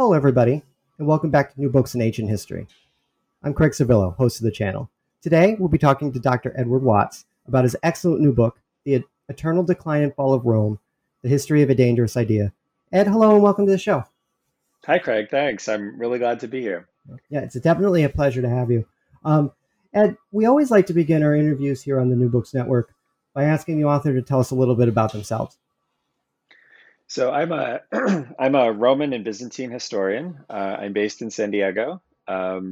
Hello, everybody, and welcome back to New Books in Ancient History. I'm Craig Savillo, host of the channel. Today, we'll be talking to Dr. Edward Watts about his excellent new book, The Eternal Decline and Fall of Rome, The History of a Dangerous Idea. Ed, hello, and welcome to the show. Hi, Craig. Thanks. I'm really glad to be here. Yeah, it's definitely a pleasure to have you. Ed, we always like to begin our interviews here on the New Books Network by asking the author to tell us a little bit about themselves. So I'm a Roman and Byzantine historian. I'm based in San Diego.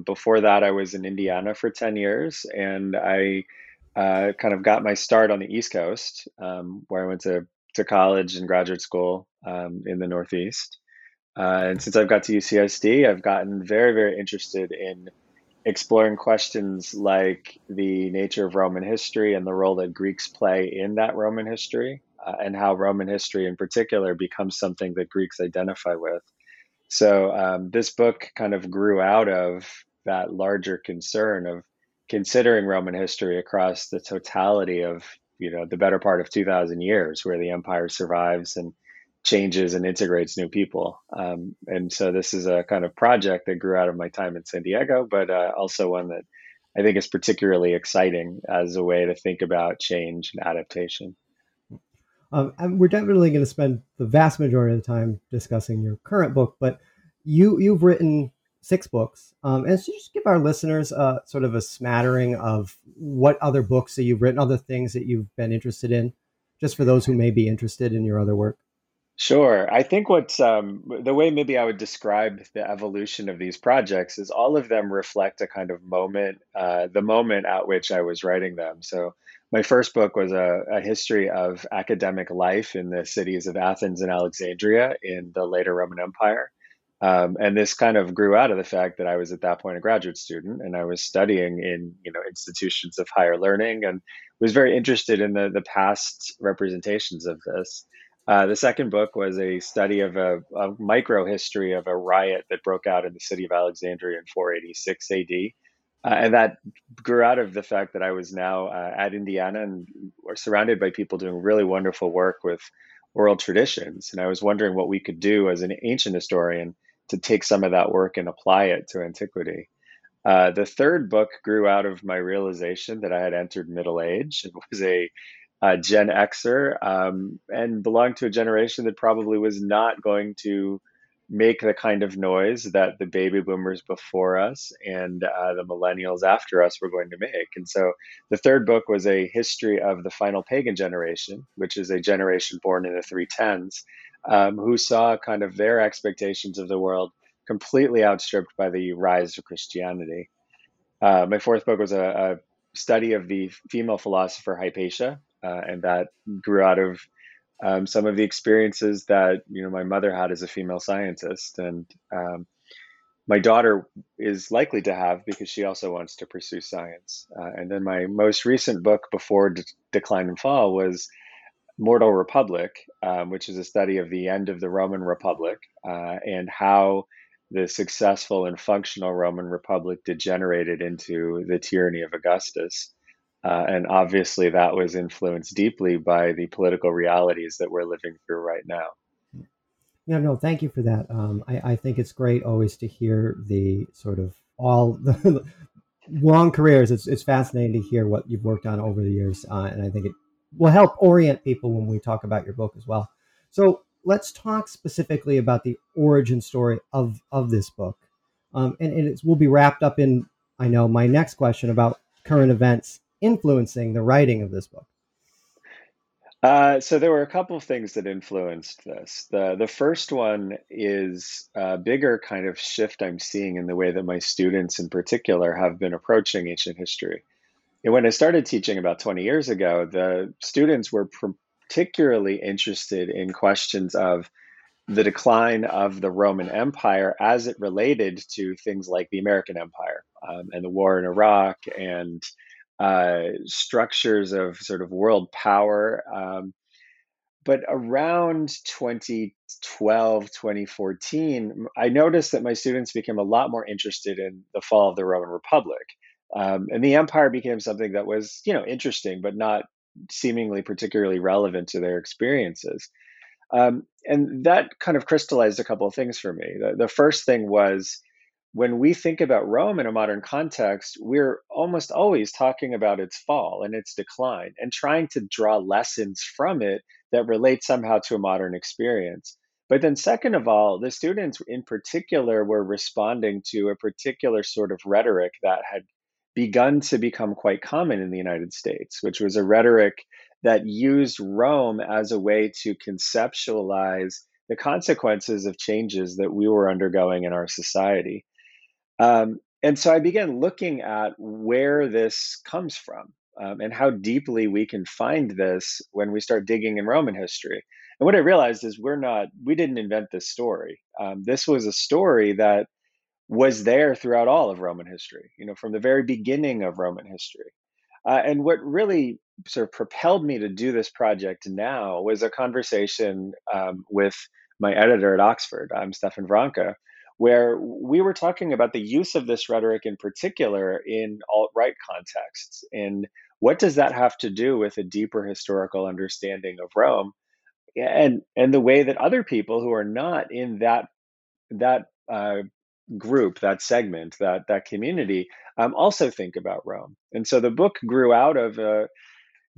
Before that, I was in Indiana for 10 years, and I kind of got my start on the East Coast, where I went to college and graduate school in the Northeast. And since I've got to UCSD, I've gotten very, very interested in exploring questions like the nature of Roman history and the role that Greeks play in that Roman history. And how Roman history in particular becomes something that Greeks identify with. So this book kind of grew out of that larger concern of considering Roman history across the totality of, you know, the better part of 2,000 years where the empire survives and changes and integrates new people. And so this is a kind of project that grew out of my time in San Diego, but also one that I think is particularly exciting as a way to think about change and adaptation. And we're definitely going to spend the vast majority of the time discussing your current book, but you've written 6 books. And so just give our listeners sort of a smattering of what other books that you've written, other things that you've been interested in, just for those who may be interested in your other work. Sure. I think what's the way maybe I would describe the evolution of these projects is all of them reflect a kind of moment, the moment at which I was writing them. So my first book was a history of academic life in the cities of Athens and Alexandria in the later Roman Empire. And this kind of grew out of the fact that I was at that point a graduate student and I was studying in, you know, institutions of higher learning and was very interested in the past representations of this. The second book was a study of a microhistory of a riot that broke out in the city of Alexandria in 486 AD. And that grew out of the fact that I was now at Indiana and were surrounded by people doing really wonderful work with oral traditions. And I was wondering what we could do as an ancient historian to take some of that work and apply it to antiquity. The third book grew out of my realization that I had entered middle age. It was a Gen Xer, and belonged to a generation that probably was not going to make the kind of noise that the baby boomers before us and the millennials after us were going to make. And so the third book was a history of the final pagan generation, which is a generation born in the 310s, who saw kind of their expectations of the world completely outstripped by the rise of Christianity. My fourth book was a study of the female philosopher Hypatia. And that grew out of some of the experiences that, you know, my mother had as a female scientist, and my daughter is likely to have because she also wants to pursue science. And then my most recent book before Decline and Fall was Mortal Republic, which is a study of the end of the Roman Republic and how the successful and functional Roman Republic degenerated into the tyranny of Augustus. And obviously that was influenced deeply by the political realities that we're living through right now. Yeah, no, thank you for that. I think it's great always to hear the sort of all the long careers. It's fascinating to hear what you've worked on over the years. And I think it will help orient people when we talk about your book as well. So let's talk specifically about the origin story of this book. And it will be wrapped up in, I know, my next question about current events influencing the writing of this book? So there were a couple of things that influenced this. The first one is a bigger kind of shift I'm seeing in the way that my students in particular have been approaching ancient history. And when I started teaching about 20 years ago, the students were particularly interested in questions of the decline of the Roman Empire as it related to things like the American Empire and the war in Iraq and structures of sort of world power. But around 2012, 2014, I noticed that my students became a lot more interested in the fall of the Roman Republic. And the empire became something that was, you know, interesting, but not seemingly particularly relevant to their experiences. And that kind of crystallized a couple of things for me. The first thing was, when we think about Rome in a modern context, we're almost always talking about its fall and its decline and trying to draw lessons from it that relate somehow to a modern experience. But then second of all, the students in particular were responding to a particular sort of rhetoric that had begun to become quite common in the United States, which was a rhetoric that used Rome as a way to conceptualize the consequences of changes that we were undergoing in our society. And so I began looking at where this comes from and how deeply we can find this when we start digging in Roman history. And what I realized is we didn't invent this story. This was a story that was there throughout all of Roman history, you know, from the very beginning of Roman history. And what really sort of propelled me to do this project now was a conversation with my editor at Oxford, Stefan Vranca, where we were talking about the use of this rhetoric in particular in alt-right contexts, and what does that have to do with a deeper historical understanding of Rome and the way that other people who are not in that group, that segment, that community, also think about Rome. And so the book grew out of a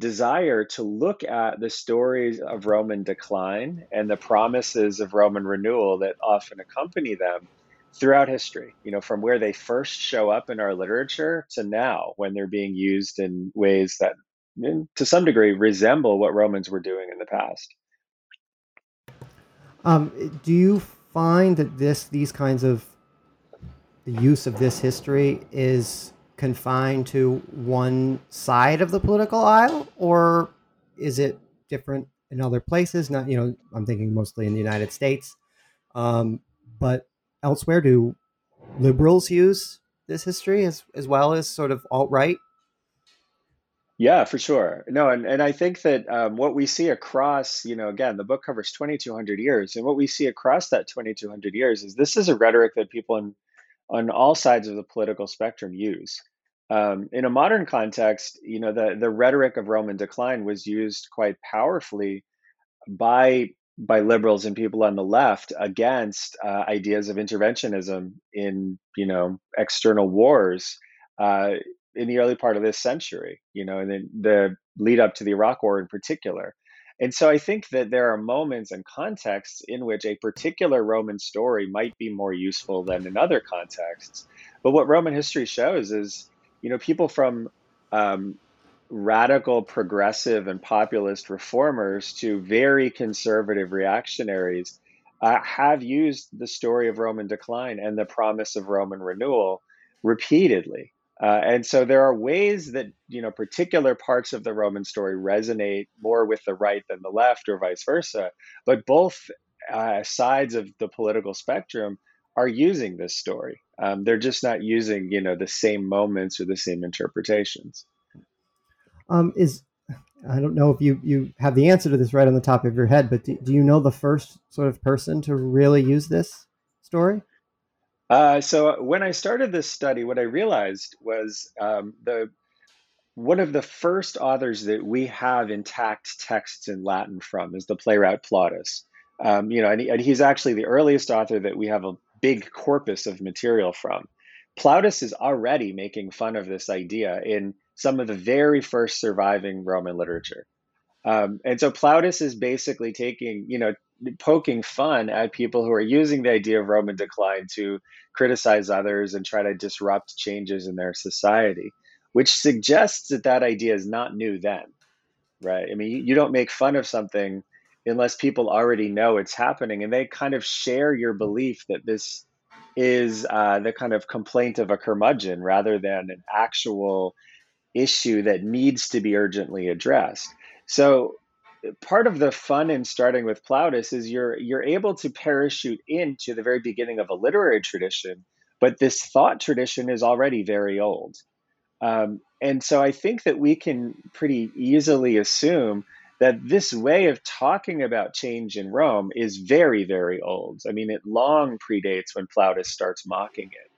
desire to look at the stories of Roman decline and the promises of Roman renewal that often accompany them throughout history, you know, from where they first show up in our literature to now, when they're being used in ways that, to some degree, resemble what Romans were doing in the past. Do you find that the use of this history is confined to one side of the political aisle, or is it different in other places? Not, you know, I'm thinking mostly in the United States, but elsewhere, do liberals use this history as well as sort of alt-right? Yeah, for sure. No, and I think that what we see across, you know, again, the book covers 2,200 years, and what we see across that 2,200 years is this is a rhetoric that people on all sides of the political spectrum use. In a modern context, you know, the rhetoric of Roman decline was used quite powerfully by liberals and people on the left against ideas of interventionism in, you know, external wars in the early part of this century, you know, and then the lead up to the Iraq War in particular. And so I think that there are moments and contexts in which a particular Roman story might be more useful than in other contexts. But what Roman history shows is, you know, people from radical, progressive, and populist reformers to very conservative reactionaries have used the story of Roman decline and the promise of Roman renewal repeatedly. And so there are ways that, you know, particular parts of the Roman story resonate more with the right than the left or vice versa. But both sides of the political spectrum are using this story. They're just not using, you know, the same moments or the same interpretations. I don't know if you have the answer to this right on the top of your head, but do you know the first sort of person to really use this story? So when I started this study, what I realized was one of the first authors that we have intact texts in Latin from is the playwright Plautus. You know, and he's actually the earliest author that we have a big corpus of material from. Plautus is already making fun of this idea in some of the very first surviving Roman literature. And so Plautus is basically taking, you know, poking fun at people who are using the idea of Roman decline to criticize others and try to disrupt changes in their society, which suggests that idea is not new then, right? I mean, you don't make fun of something unless people already know it's happening and they kind of share your belief that this is the kind of complaint of a curmudgeon rather than an actual issue that needs to be urgently addressed. So part of the fun in starting with Plautus is you're able to parachute into the very beginning of a literary tradition, but this thought tradition is already very old. And so I think that we can pretty easily assume that this way of talking about change in Rome is very, very old. I mean, it long predates when Plautus starts mocking it.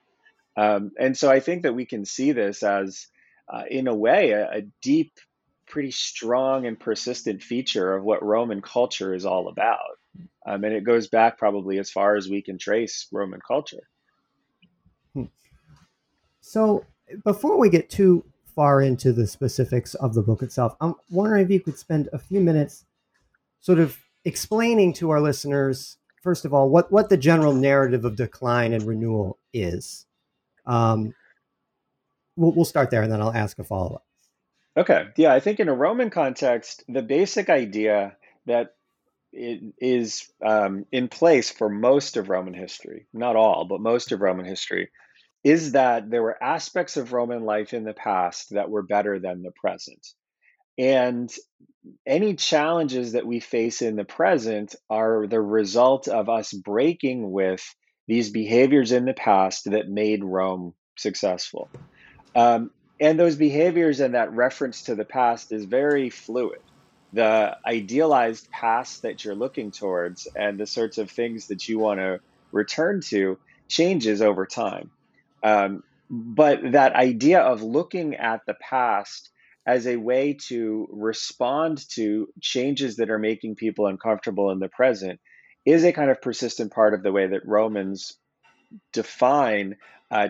And so I think that we can see this as, in a way, a deep, pretty strong and persistent feature of what Roman culture is all about. And it goes back probably as far as we can trace Roman culture. So before we get too far into the specifics of the book itself, I'm wondering if you could spend a few minutes sort of explaining to our listeners, first of all, what the general narrative of decline and renewal is. We'll start there and then I'll ask a follow-up. Okay. Yeah, I think in a Roman context, the basic idea that it is in place for most of Roman history, not all, but most of Roman history, is that there were aspects of Roman life in the past that were better than the present. And any challenges that we face in the present are the result of us breaking with these behaviors in the past that made Rome successful. And those behaviors and that reference to the past is very fluid. The idealized past that you're looking towards and the sorts of things that you want to return to changes over time. But that idea of looking at the past as a way to respond to changes that are making people uncomfortable in the present is a kind of persistent part of the way that Romans define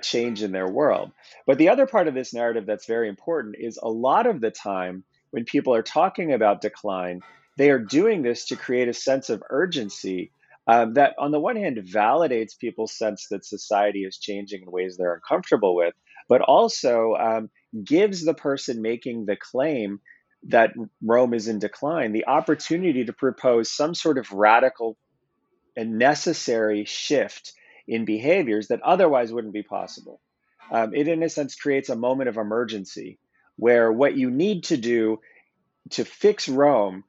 change in their world. But the other part of this narrative that's very important is a lot of the time when people are talking about decline, they are doing this to create a sense of urgency that on the one hand validates people's sense that society is changing in ways they're uncomfortable with, but also gives the person making the claim that Rome is in decline the opportunity to propose some sort of radical and necessary shift in behaviors that otherwise wouldn't be possible. It, in a sense, creates a moment of emergency where what you need to do to fix Rome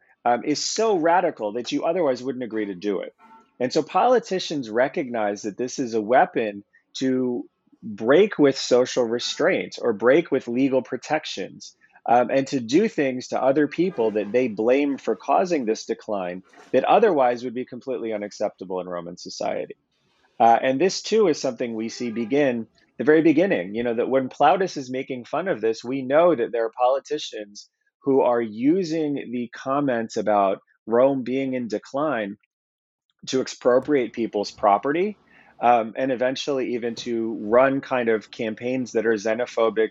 is so radical that you otherwise wouldn't agree to do it. And so politicians recognize that this is a weapon to break with social restraints or break with legal protections and to do things to other people that they blame for causing this decline that otherwise would be completely unacceptable in Roman society. And this, too, is something we see begin the very beginning, you know, that when Plautus is making fun of this, we know that there are politicians who are using the comments about Rome being in decline to expropriate people's property and eventually even to run kind of campaigns that are xenophobic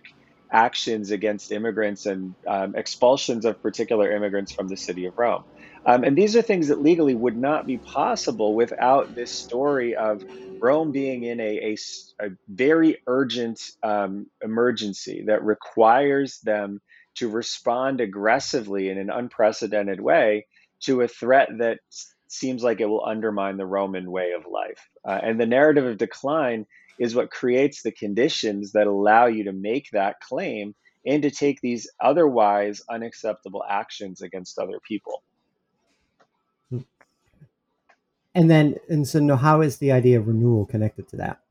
actions against immigrants and expulsions of particular immigrants from the city of Rome. And these are things that legally would not be possible without this story of Rome being in a very urgent emergency that requires them to respond aggressively in an unprecedented way to a threat that seems like it will undermine the Roman way of life. And the narrative of decline is what creates the conditions that allow you to make that claim and to take these otherwise unacceptable actions against other people. And so how is the idea of renewal connected to that?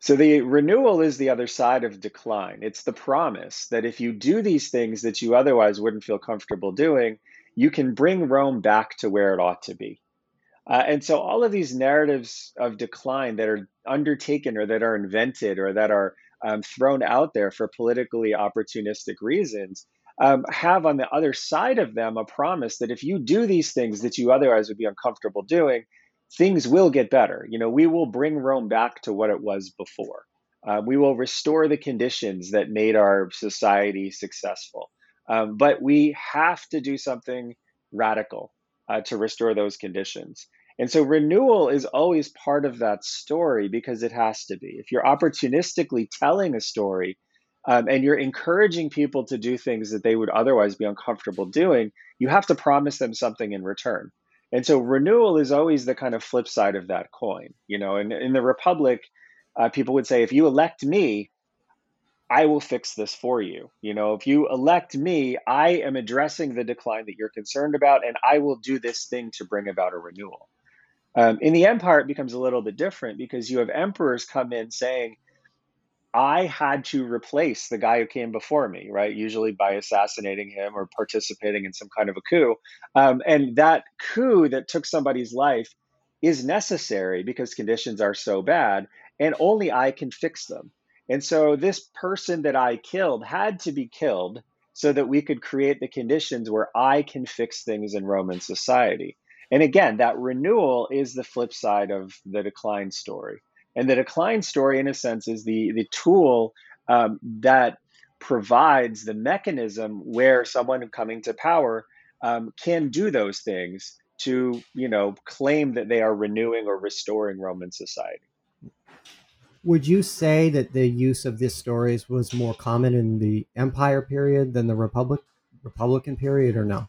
So the renewal is the other side of decline. It's the promise that if you do these things that you otherwise wouldn't feel comfortable doing, you can bring Rome back to where it ought to be. And so all of these narratives of decline that are undertaken or that are invented or that are thrown out there for politically opportunistic reasons have on the other side of them a promise that if you do these things that you otherwise would be uncomfortable doing, things will get better. You know, we will bring Rome back to what it was before. We will restore the conditions that made our society successful. But we have to do something radical to restore those conditions. And so renewal is always part of that story because it has to be. If you're opportunistically telling a story and you're encouraging people to do things that they would otherwise be uncomfortable doing, you have to promise them something in return. And so renewal is always the kind of flip side of that coin. You know, in the Republic, people would say, if you elect me, I will fix this for you. You know, if you elect me, I am addressing the decline that you're concerned about, and I will do this thing to bring about a renewal. In the empire, it becomes a little bit different because you have emperors come in saying, I had to replace the guy who came before me, right? Usually by assassinating him or participating in some kind of a coup. And that coup that took somebody's life is necessary because conditions are so bad, and only I can fix them. And so this person that I killed had to be killed so that we could create the conditions where I can fix things in Roman society. And again, that renewal is the flip side of the decline story. And the decline story, in a sense, is the tool that provides the mechanism where someone coming to power can do those things to, you know, claim that they are renewing or restoring Roman society. Would you say that the use of these stories was more common in the Empire period than the Republican period, or no?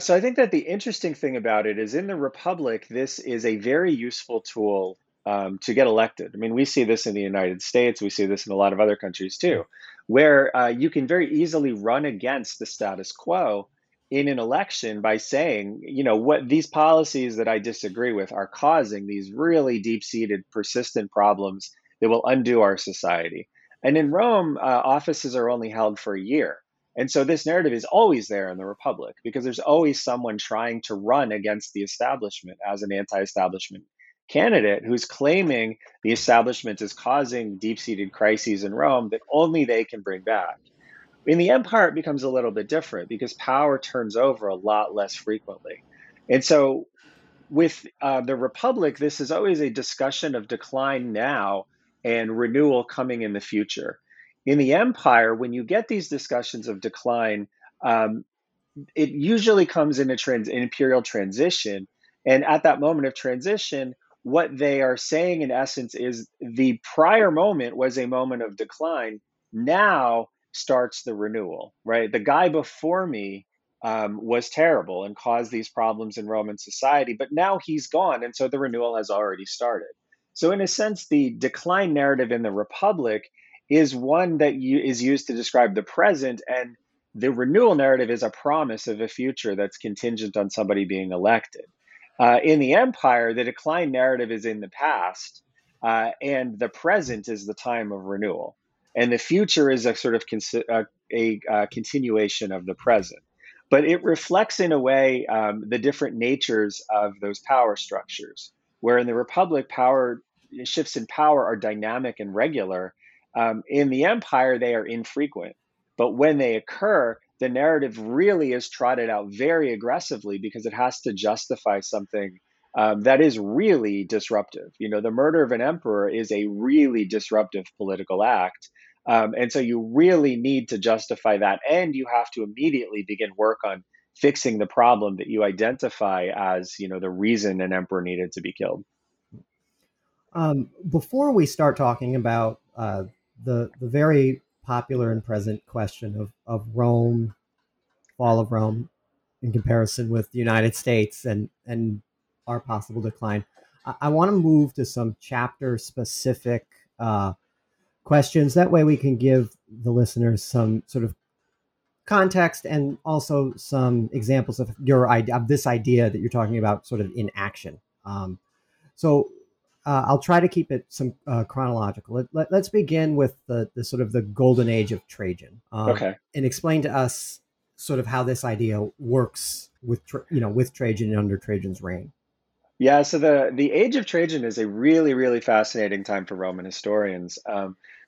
So I think that the interesting thing about it is in the Republic, this is a very useful tool to get elected. I mean, we see this in the United States. We see this in a lot of other countries, too, where you can very easily run against the status quo in an election by saying, you know, what these policies that I disagree with are causing these really deep-seated, persistent problems that will undo our society. And in Rome, offices are only held for a year. And so this narrative is always there in the Republic because there's always someone trying to run against the establishment as an anti-establishment candidate who's claiming the establishment is causing deep-seated crises in Rome that only they can bring back. In the empire, it becomes a little bit different because power turns over a lot less frequently. And so with the Republic, this is always a discussion of decline now and renewal coming in the future. In the empire, when you get these discussions of decline, it usually comes in an imperial transition. And at that moment of transition, what they are saying in essence is the prior moment was a moment of decline. Now starts the renewal, right? The guy before me was terrible and caused these problems in Roman society, but now he's gone. And so the renewal has already started. So in a sense, the decline narrative in the Republic is one that is used to describe the present, and the renewal narrative is a promise of a future that's contingent on somebody being elected. In the empire, the decline narrative is in the past, and the present is the time of renewal. And the future is a sort of continuation of the present. But it reflects in a way the different natures of those power structures, where in the Republic, shifts in power are dynamic and regular. In the empire, they are infrequent. But when they occur, the narrative really is trotted out very aggressively because it has to justify something that is really disruptive. You know, the murder of an emperor is a really disruptive political act. And so you really need to justify that. And you have to immediately begin work on fixing the problem that you identify as, you know, the reason an emperor needed to be killed. Before we start talking about the very popular and present question of Rome, fall of Rome, in comparison with the United States and our possible decline, I want to move to some chapter-specific questions. That way we can give the listeners some sort of context and also some examples of this idea that you're talking about sort of in action. I'll try to keep it some chronological. Let's begin with the sort of the golden age of Trajan, and explain to us sort of how this idea works with Trajan and under Trajan's reign. Yeah, so the age of Trajan is a really, really fascinating time for Roman historians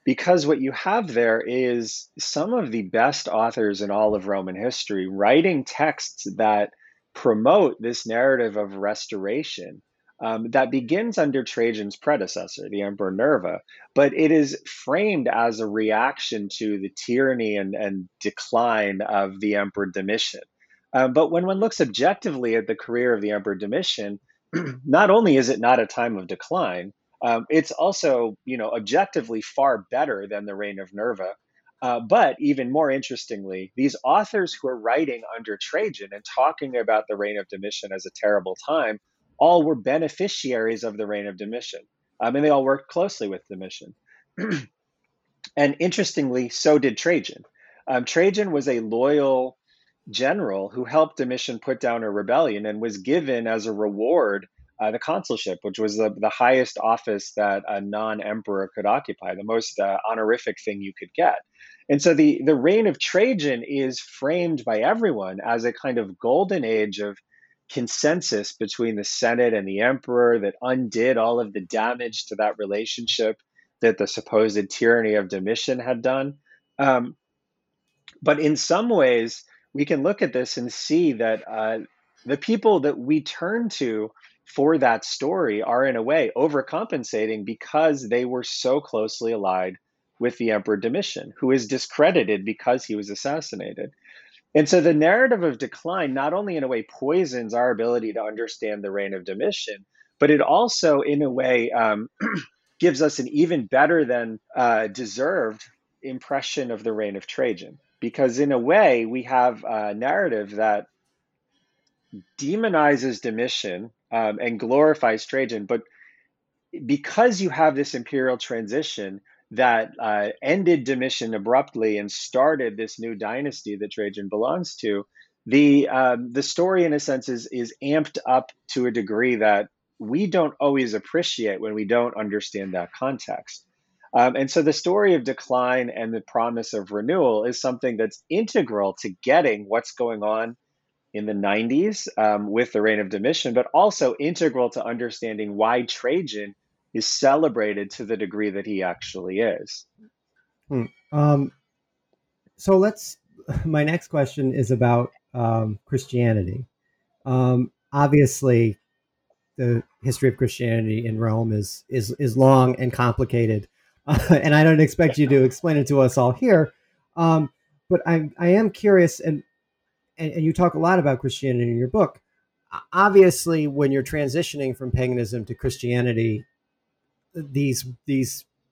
because what you have there is some of the best authors in all of Roman history writing texts that promote this narrative of restoration. That begins under Trajan's predecessor, the Emperor Nerva, but it is framed as a reaction to the tyranny and decline of the Emperor Domitian. But when one looks objectively at the career of the Emperor Domitian, not only is it not a time of decline, it's also, you know, objectively far better than the reign of Nerva. But even more interestingly, these authors who are writing under Trajan and talking about the reign of Domitian as a terrible time all were beneficiaries of the reign of Domitian, and they all worked closely with Domitian. And interestingly, so did Trajan. Trajan was a loyal general who helped Domitian put down a rebellion and was given as a reward the consulship, which was the highest office that a non-emperor could occupy, the most honorific thing you could get. And so the reign of Trajan is framed by everyone as a kind of golden age of consensus between the Senate and the emperor that undid all of the damage to that relationship that the supposed tyranny of Domitian had done. But in some ways, we can look at this and see that the people that we turn to for that story are in a way overcompensating because they were so closely allied with the Emperor Domitian, who is discredited because he was assassinated. And so the narrative of decline not only in a way poisons our ability to understand the reign of Domitian, but it also in a way gives us an even better than deserved impression of the reign of Trajan. Because in a way, we have a narrative that demonizes Domitian and glorifies Trajan. But because you have this imperial transition that ended Domitian abruptly and started this new dynasty that Trajan belongs to, the story, in a sense, is amped up to a degree that we don't always appreciate when we don't understand that context. And so the story of decline and the promise of renewal is something that's integral to getting what's going on in the 90s with the reign of Domitian, but also integral to understanding why Trajan is celebrated to the degree that he actually is. So my next question is about Christianity. Obviously, the history of Christianity in Rome is long and complicated, and I don't expect you to explain it to us all here. But I am curious, and you talk a lot about Christianity in your book. Obviously, when you're transitioning from paganism to Christianity, these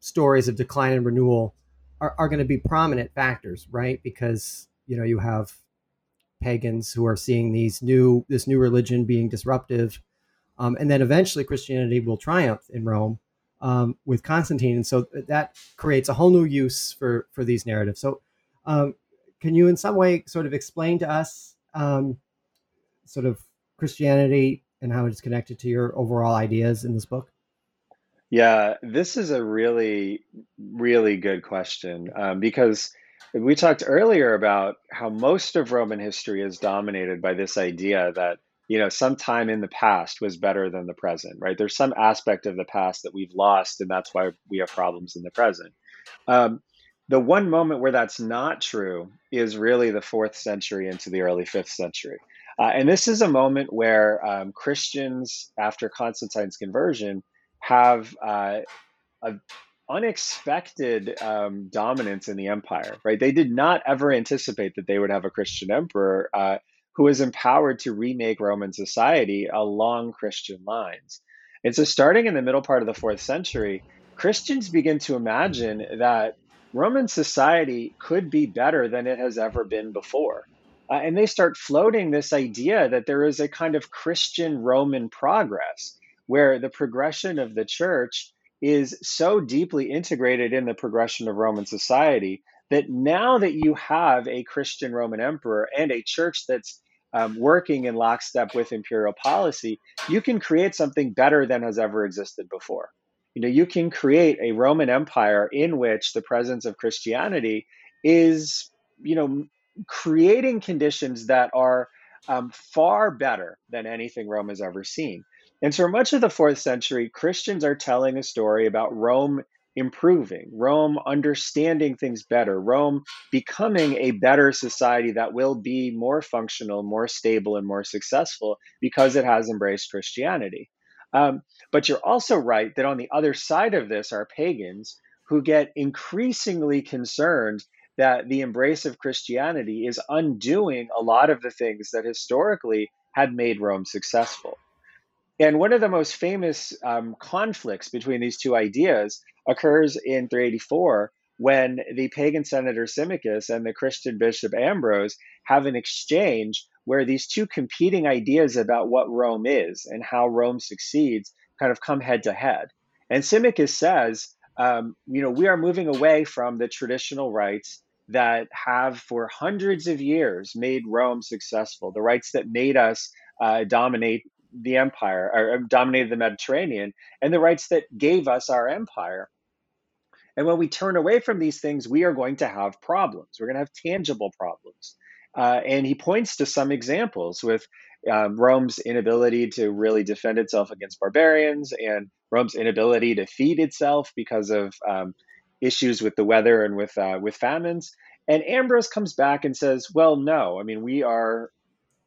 stories of decline and renewal are going to be prominent factors, right? Because, you have pagans who are seeing this new religion being disruptive. And then eventually Christianity will triumph in Rome with Constantine. And so that creates a whole new use for these narratives. So can you in some way sort of explain to us sort of Christianity and how it's connected to your overall ideas in this book? Yeah, this is a really, really good question because we talked earlier about how most of Roman history is dominated by this idea that, sometime in the past was better than the present, right? There's some aspect of the past that we've lost, and that's why we have problems in the present. The one moment where that's not true is really the 4th century into the early 5th century. And this is a moment where Christians, after Constantine's conversion, have an unexpected dominance in the empire, right? They did not ever anticipate that they would have a Christian emperor who was empowered to remake Roman society along Christian lines. And so starting in the middle part of the 4th century, Christians begin to imagine that Roman society could be better than it has ever been before. And they start floating this idea that there is a kind of Christian Roman progress, where the progression of the church is so deeply integrated in the progression of Roman society that now that you have a Christian Roman emperor and a church that's working in lockstep with imperial policy, you can create something better than has ever existed before. You can create a Roman empire in which the presence of Christianity is, creating conditions that are far better than anything Rome has ever seen. And so much of the 4th century, Christians are telling a story about Rome improving, Rome understanding things better, Rome becoming a better society that will be more functional, more stable, and more successful because it has embraced Christianity. But you're also right that on the other side of this are pagans who get increasingly concerned that the embrace of Christianity is undoing a lot of the things that historically had made Rome successful. And one of the most famous conflicts between these two ideas occurs in 384 when the pagan senator Symmachus and the Christian bishop Ambrose have an exchange where these two competing ideas about what Rome is and how Rome succeeds kind of come head to head. And Symmachus says, we are moving away from the traditional rights that have for hundreds of years made Rome successful, the rights that made us dominate the empire, or dominated the Mediterranean, and the rights that gave us our empire. And when we turn away from these things, we are going to have problems. We're going to have tangible problems. And he points to some examples with Rome's inability to really defend itself against barbarians, and Rome's inability to feed itself because of issues with the weather and with famines. And Ambrose comes back and says, well, no, I mean,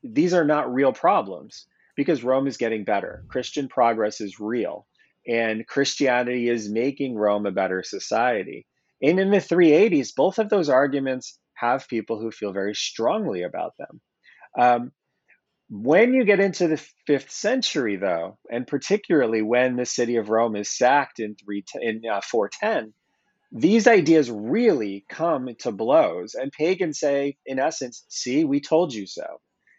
these are not real problems because Rome is getting better. Christian progress is real, and Christianity is making Rome a better society. And in the 380s, both of those arguments have people who feel very strongly about them. When you get into the 5th century, though, and particularly when the city of Rome is sacked in 410, these ideas really come to blows. And pagans say, in essence, see, we told you so.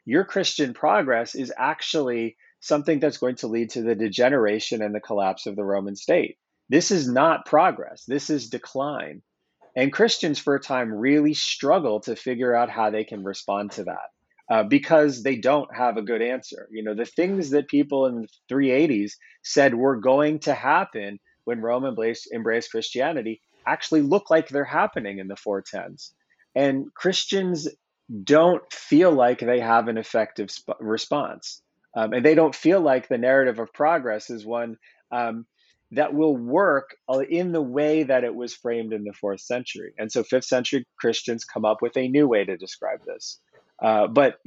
Your Christian progress is actually something that's going to lead to the degeneration and the collapse of the Roman state. This is not progress. This is decline. And Christians for a time really struggle to figure out how they can respond to that because they don't have a good answer. You know, the things that people in the 380s said were going to happen when Rome embraced Christianity actually look like they're happening in the 410s. And Christians don't feel like they have an effective response. And they don't feel like the narrative of progress is one that will work in the way that it was framed in the 4th century. And so 5th century Christians come up with a new way to describe this. But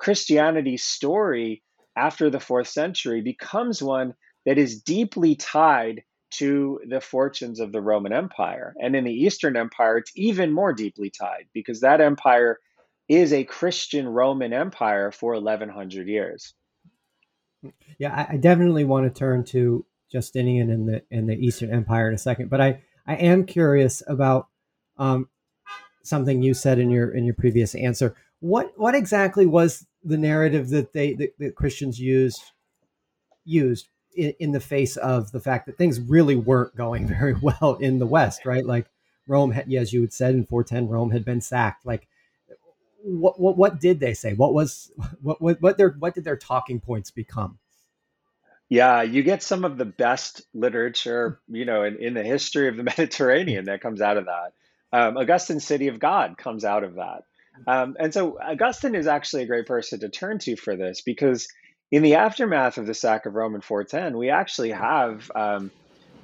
Christianity's story after the 4th century becomes one that is deeply tied to the fortunes of the Roman Empire. And in the Eastern Empire, it's even more deeply tied because that empire is a Christian Roman Empire for 1,100 years. Yeah, I definitely want to turn to Justinian and the Eastern Empire in a second, but I am curious about something you said in your previous answer. What exactly was the narrative that that Christians used in the face of the fact that things really weren't going very well in the West, right? Like Rome had, as you had said, in 410, Rome had been sacked. Like, what did they say? What did their talking points become? Yeah, you get some of the best literature, in the history of the Mediterranean that comes out of that. Augustine's City of God comes out of that. And so Augustine is actually a great person to turn to for this, because in the aftermath of the sack of Rome in 410, we actually have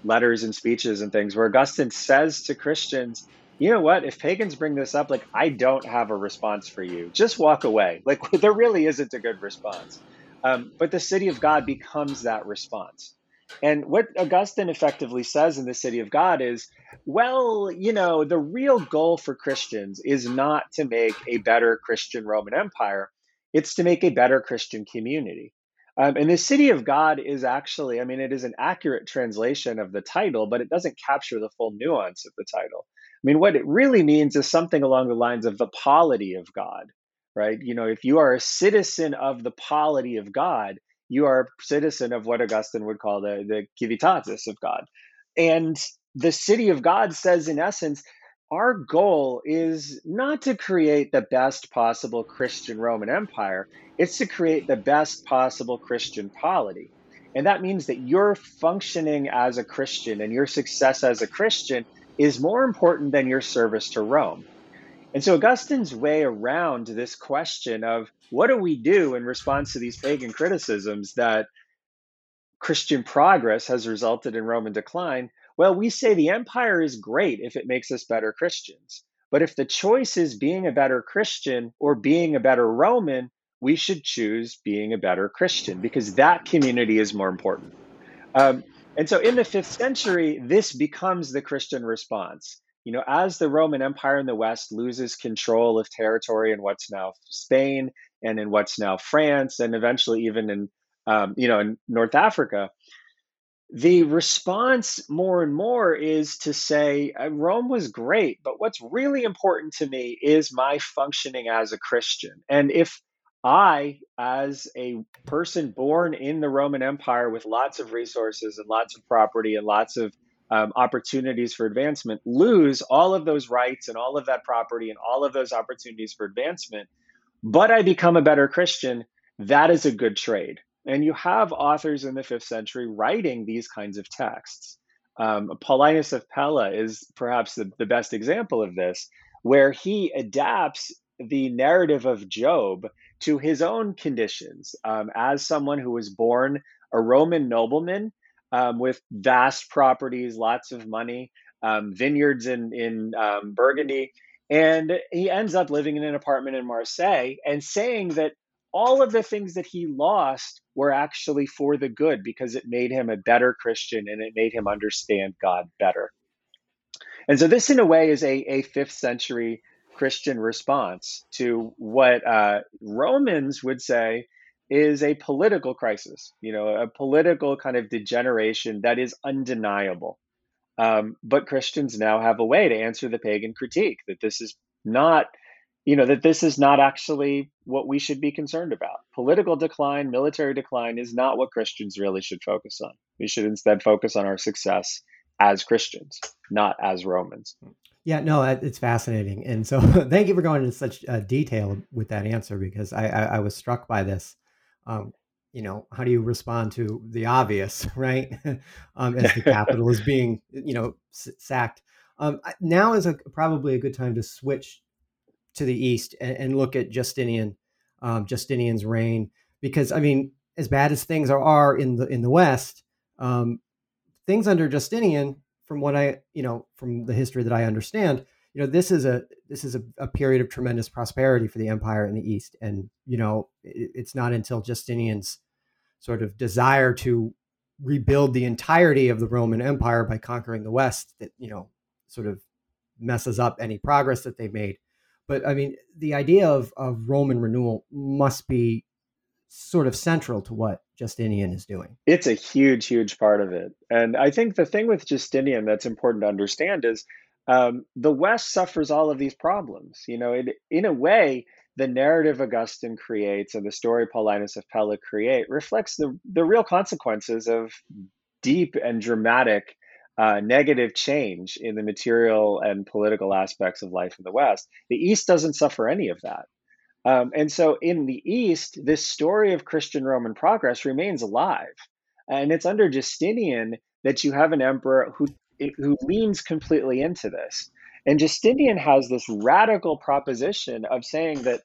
letters and speeches and things where Augustine says to Christians, you know what, if pagans bring this up, like, I don't have a response for you. Just walk away. Like, there really isn't a good response. But the City of God becomes that response. And what Augustine effectively says in the City of God is, well, the real goal for Christians is not to make a better Christian Roman Empire. It's to make a better Christian community. And the City of God is actually, it is an accurate translation of the title, but it doesn't capture the full nuance of the title. What it really means is something along the lines of the polity of God. Right? If you are a citizen of the polity of God, you are a citizen of what Augustine would call the civitatis of God. And the City of God says, in essence, our goal is not to create the best possible Christian Roman Empire. It's to create the best possible Christian polity. And that means that your functioning as a Christian and your success as a Christian is more important than your service to Rome. And so Augustine's way around this question of what do we do in response to these pagan criticisms that Christian progress has resulted in Roman decline? Well, we say the empire is great if it makes us better Christians. But if the choice is being a better Christian or being a better Roman, we should choose being a better Christian because that community is more important. And so in the 5th century, this becomes the Christian response. As the Roman Empire in the West loses control of territory in what's now Spain and in what's now France, and eventually even in, in North Africa, the response more and more is to say, Rome was great, but what's really important to me is my functioning as a Christian. And if I, as a person born in the Roman Empire with lots of resources and lots of property and lots of opportunities for advancement, lose all of those rights and all of that property and all of those opportunities for advancement, but I become a better Christian, that is a good trade. And you have authors in the 5th century writing these kinds of texts. Paulinus of Pella is perhaps the best example of this, where he adapts the narrative of Job to his own conditions as someone who was born a Roman nobleman with vast properties, lots of money, vineyards in Burgundy. And he ends up living in an apartment in Marseille and saying that all of the things that he lost were actually for the good because it made him a better Christian and it made him understand God better. And so this, in a way, is a 5th century Christian response to what Romans would say is a political crisis, you know, a political kind of degeneration that is undeniable. But Christians now have a way to answer the pagan critique that this is not, you know, that this is not actually what we should be concerned about. Political decline, military decline is not what Christians really should focus on. We should instead focus on our success as Christians, not as Romans. Yeah, no, it's fascinating. And so thank you for going into such detail with that answer, because I was struck by this. You know, how do you respond to the obvious, right? As the capital is being, you know, sacked. Now is probably a good time to switch to the East and look at Justinian's reign, because I mean, as bad as things are in the West, things under Justinian, from what I, you know, from the history that I understand, you know, this is a period of tremendous prosperity for the empire in the East. And, you know, it's not until Justinian's sort of desire to rebuild the entirety of the Roman Empire by conquering the West that, you know, sort of messes up any progress that they've made. But I mean, the idea of Roman renewal must be sort of central to what Justinian is doing. It's a huge, huge part of it. And I think the thing with Justinian that's important to understand is the West suffers all of these problems. You know, in a way, the narrative Augustine creates and the story Paulinus of Pella create reflects the real consequences of deep and dramatic negative change in the material and political aspects of life in the West. The East doesn't suffer any of that. And so in the East, this story of Christian Roman progress remains alive. And it's under Justinian that you have an emperor who leans completely into this. And Justinian has this radical proposition of saying that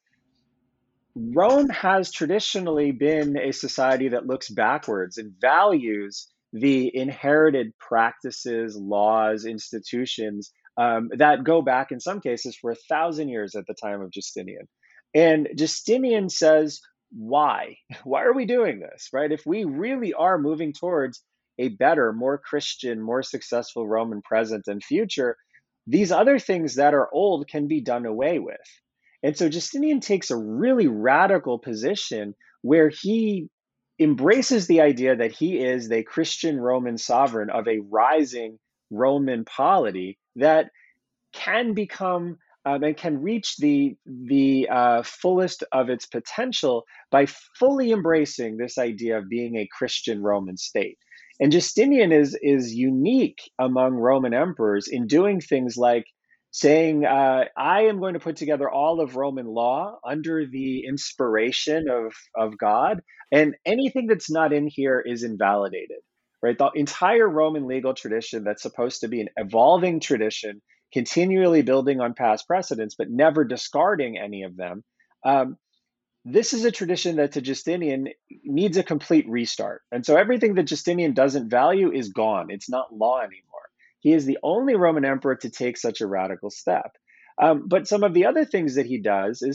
Rome has traditionally been a society that looks backwards and values the inherited practices, laws, institutions that go back in some cases for 1,000 years at the time of Justinian. And Justinian says, why? Why are we doing this, right? If we really are moving towards a better, more Christian, more successful Roman present and future, these other things that are old can be done away with. And so Justinian takes a really radical position where he embraces the idea that he is the Christian Roman sovereign of a rising Roman polity that can become and can reach the fullest of its potential by fully embracing this idea of being a Christian Roman state. And Justinian is unique among Roman emperors in doing things like saying, I am going to put together all of Roman law under the inspiration of God, and anything that's not in here is invalidated, right? The entire Roman legal tradition that's supposed to be an evolving tradition, continually building on past precedents, but never discarding any of them. This is a tradition that to Justinian needs a complete restart. And so everything that Justinian doesn't value is gone. It's not law anymore. He is the only Roman emperor to take such a radical step. But some of the other things that he does he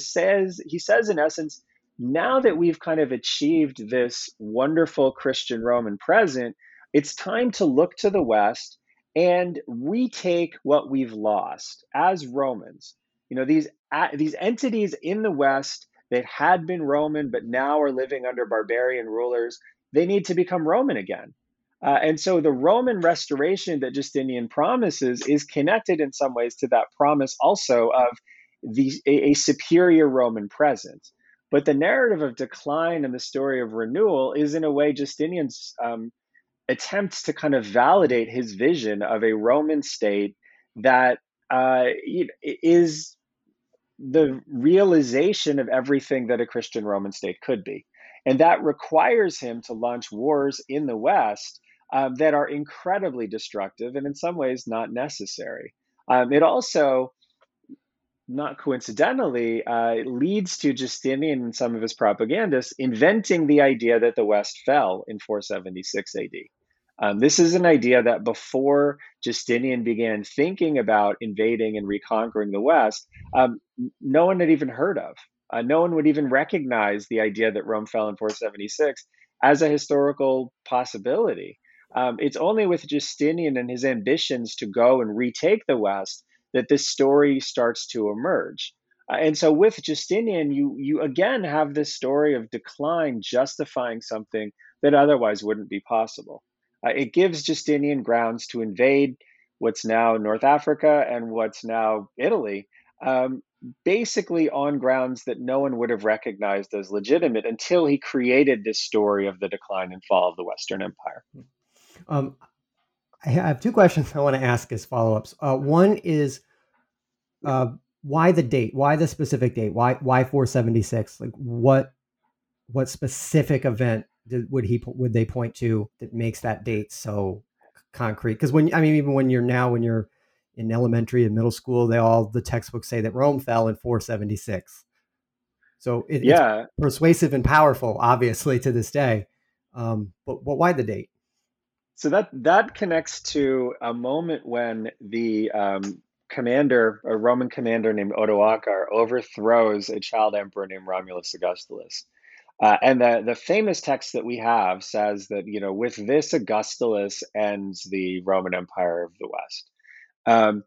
says in essence, now that we've kind of achieved this wonderful Christian Roman present, it's time to look to the West and retake what we've lost as Romans. You know, these entities in the West that had been Roman but now are living under barbarian rulers, they need to become Roman again. And so the Roman restoration that Justinian promises is connected in some ways to that promise also of a superior Roman presence. But the narrative of decline and the story of renewal is in a way Justinian's attempts to kind of validate his vision of a Roman state that is the realization of everything that a Christian Roman state could be. And that requires him to launch wars in the West that are incredibly destructive and in some ways not necessary. It also, not coincidentally, leads to Justinian and some of his propagandists inventing the idea that the West fell in 476 AD. This is an idea that before Justinian began thinking about invading and reconquering the West, no one had even heard of. No one would even recognize the idea that Rome fell in 476 as a historical possibility. It's only with Justinian and his ambitions to go and retake the West that this story starts to emerge. And so with Justinian, you again have this story of decline justifying something that otherwise wouldn't be possible. It gives Justinian grounds to invade what's now North Africa and what's now Italy, basically on grounds that no one would have recognized as legitimate until he created this story of the decline and fall of the Western Empire. I have two questions I want to ask as follow-ups. One is why the date? Why the specific date? Why 476? Like what specific event would they point to that makes that date so concrete? Because even when you're in elementary and middle school, the textbooks say that Rome fell in 476. So it's persuasive and powerful, obviously, to this day. But why the date? So that connects to a moment when the Roman commander named Odoacer overthrows a child emperor named Romulus Augustulus. And the famous text that we have says that, with this Augustulus ends the Roman Empire of the West.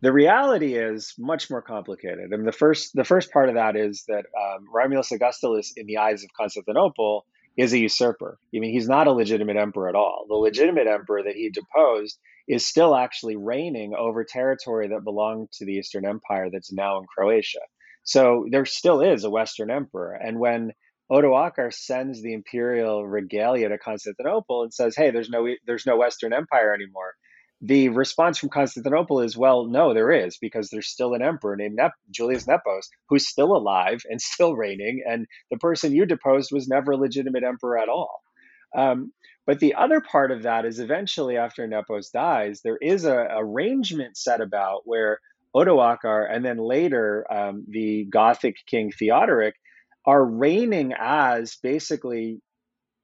The reality is much more complicated. And the first part of that is that Romulus Augustulus, in the eyes of Constantinople, is a usurper. I mean, he's not a legitimate emperor at all. The legitimate emperor that he deposed is still actually reigning over territory that belonged to the Eastern Empire that's now in Croatia. So there still is a Western emperor. And when Odoacer sends the imperial regalia to Constantinople and says, hey, there's no Western Empire anymore, the response from Constantinople is, well, no, there is, because there's still an emperor named Julius Nepos, who's still alive and still reigning, and the person you deposed was never a legitimate emperor at all. But the other part of that is eventually, after Nepos dies, there is an arrangement set about where Odoacer and then later the Gothic king Theodoric are reigning as basically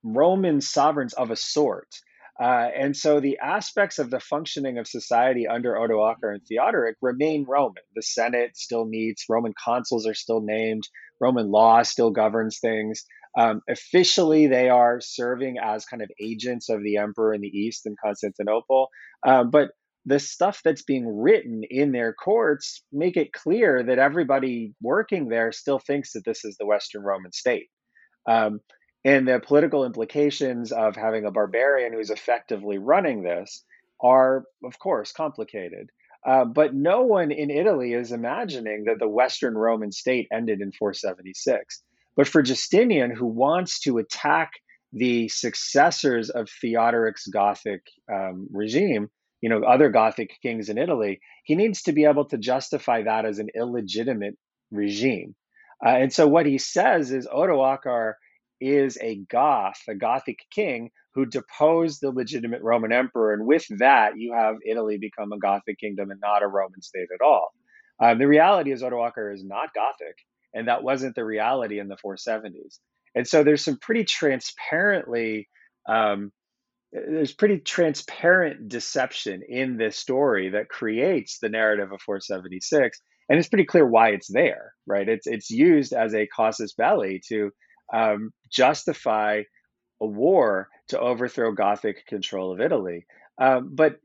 Roman sovereigns of a sort. And so the aspects of the functioning of society under Odoacer and Theodoric remain Roman. The Senate still meets, Roman consuls are still named, Roman law still governs things. Officially, they are serving as kind of agents of the emperor in the East in Constantinople. But the stuff that's being written in their courts make it clear that everybody working there still thinks that this is the Western Roman state. And the political implications of having a barbarian who's effectively running this are, of course, complicated. But no one in Italy is imagining that the Western Roman state ended in 476. But for Justinian, who wants to attack the successors of Theodoric's Gothic regime, other Gothic kings in Italy, he needs to be able to justify that as an illegitimate regime. And so what he says is Odoacer is a Gothic king who deposed the legitimate Roman emperor. And with that, you have Italy become a Gothic kingdom and not a Roman state at all. The reality is Odoacer is not Gothic, and that wasn't the reality in the 470s. And so there's some pretty transparent deception in this story that creates the narrative of 476. And it's pretty clear why it's there, right? It's used as a casus belli to justify a war to overthrow Gothic control of Italy. But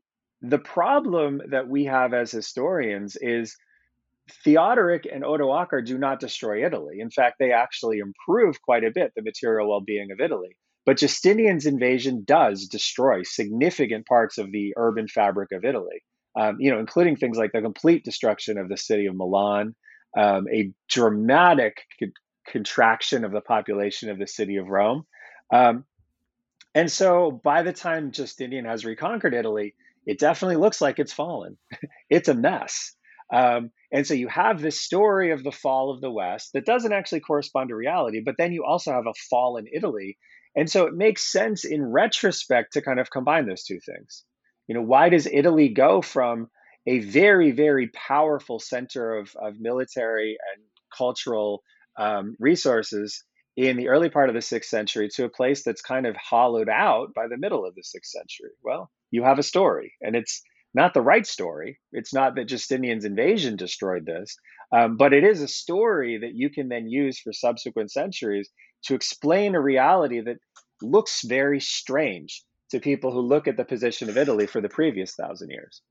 the problem that we have as historians is Theodoric and Odoacer do not destroy Italy. In fact, they actually improve quite a bit the material well-being of Italy. But Justinian's invasion does destroy significant parts of the urban fabric of Italy, including things like the complete destruction of the city of Milan, a dramatic contraction of the population of the city of Rome. And so by the time Justinian has reconquered Italy, it definitely looks like it's fallen. It's a mess. And so you have this story of the fall of the West that doesn't actually correspond to reality, but then you also have a fallen Italy. And so it makes sense in retrospect to kind of combine those two things. You know, why does Italy go from a very, very powerful center of military and cultural resources in the early part of the 6th century to a place that's kind of hollowed out by the middle of the 6th century? Well, you have a story, and it's not the right story. It's not that Justinian's invasion destroyed this, but it is a story that you can then use for subsequent centuries to explain a reality that looks very strange to people who look at the position of Italy for the previous 1,000 years.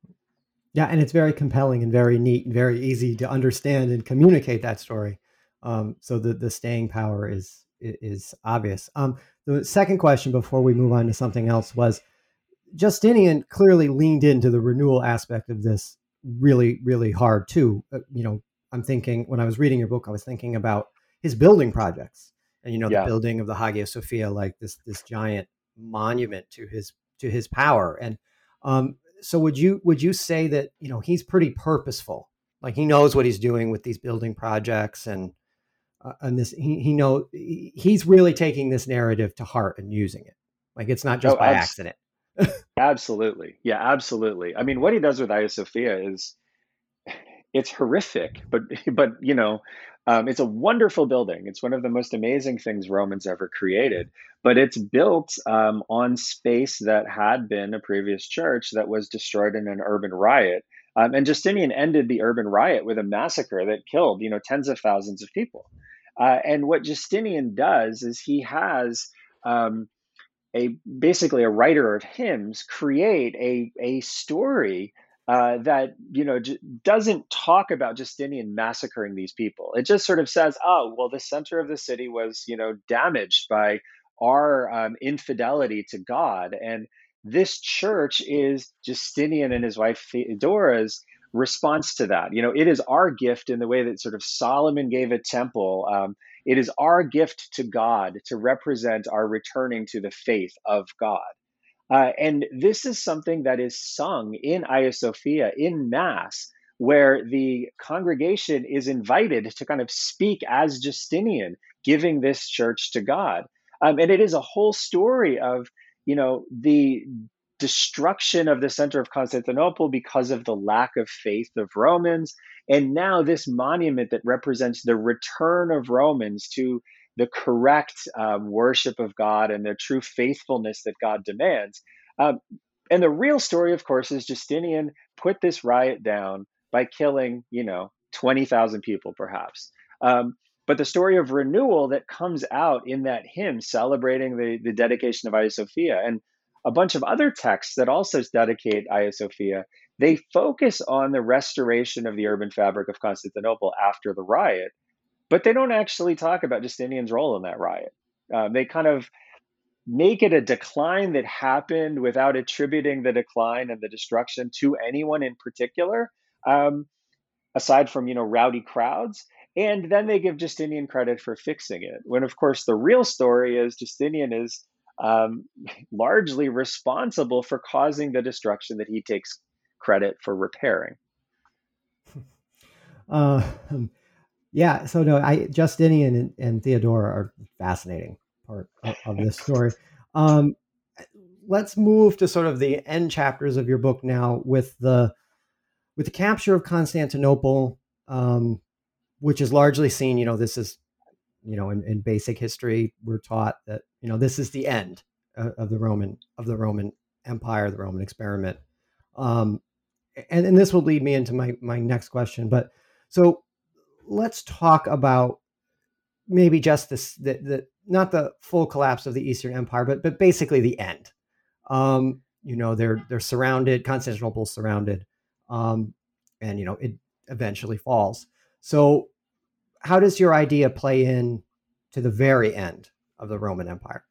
Yeah, and it's very compelling and very neat and very easy to understand and communicate that story. So the staying power is obvious. The second question before we move on to something else was, Justinian clearly leaned into the renewal aspect of this really, really hard too. You know, I'm thinking, when I was reading your book, I was thinking about his building projects and, you know, the building of the Hagia Sophia, like this giant monument to his power. And, so would you say that, you know, he's pretty purposeful, like he knows what he's doing with these building projects and this, he's really taking this narrative to heart and using it. Like it's not just by accident. Absolutely. Yeah, absolutely. I mean, what he does with Hagia Sophia is, it's horrific, but you know, it's a wonderful building. It's one of the most amazing things Romans ever created, but it's built on space that had been a previous church that was destroyed in an urban riot. And Justinian ended the urban riot with a massacre that killed, you know, tens of thousands of people. And what Justinian does is he has basically a writer of hymns create a story that, you know, doesn't talk about Justinian massacring these people. It just sort of says, oh, well, the center of the city was, you know, damaged by our infidelity to God. And this church is Justinian and his wife Theodora's response to that. You know, it is our gift in the way that sort of Solomon gave a temple. It is our gift to God to represent our returning to the faith of God. And this is something that is sung in Hagia Sophia in Mass, where the congregation is invited to kind of speak as Justinian, giving this church to God. And it is a whole story of, you know, the destruction of the center of Constantinople because of the lack of faith of Romans. And now this monument that represents the return of Romans to the correct worship of God and the true faithfulness that God demands. And the real story, of course, is Justinian put this riot down by killing, you know, 20,000 people, perhaps. But the story of renewal that comes out in that hymn celebrating the dedication of Hagia Sophia, and a bunch of other texts that also dedicate Hagia Sophia, they focus on the restoration of the urban fabric of Constantinople after the riot. But they don't actually talk about Justinian's role in that riot. They kind of make it a decline that happened without attributing the decline and the destruction to anyone in particular, aside from, you know, rowdy crowds. And then they give Justinian credit for fixing it, when, of course, the real story is Justinian is largely responsible for causing the destruction that he takes credit for repairing. Yeah, so no, Justinian and Theodora are fascinating part of this story. Let's move to sort of the end chapters of your book now, with the capture of Constantinople, which is largely seen. You know, this is, you know, in basic history, we're taught that, you know, this is the end of the Roman Empire, the Roman experiment, and this will lead me into my next question, but so. Let's talk about maybe just this, not the full collapse of the Eastern Empire, but basically the end. You know, they're surrounded, Constantinople's surrounded, and, you know, it eventually falls. So how does your idea play in to the very end of the Roman Empire?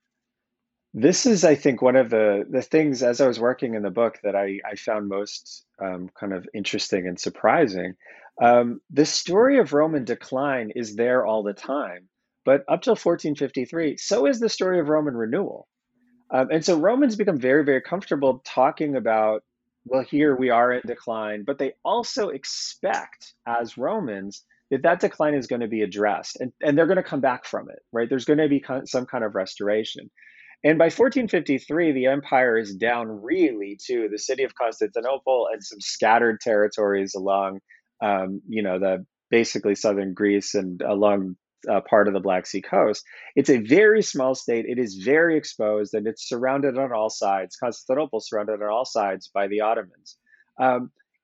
This is, I think, one of the things as I was working in the book that I found most kind of interesting and surprising. The story of Roman decline is there all the time, but up till 1453, so is the story of Roman renewal. And so Romans become very, very comfortable talking about, well, here we are in decline, but they also expect as Romans that that decline is going to be addressed and they're going to come back from it, right? There's going to be some kind of restoration. And by 1453, the empire is down really to the city of Constantinople and some scattered territories along, the basically southern Greece and along part of the Black Sea coast. It's a very small state. It is very exposed and it's surrounded on all sides. Constantinople surrounded on all sides by the Ottomans.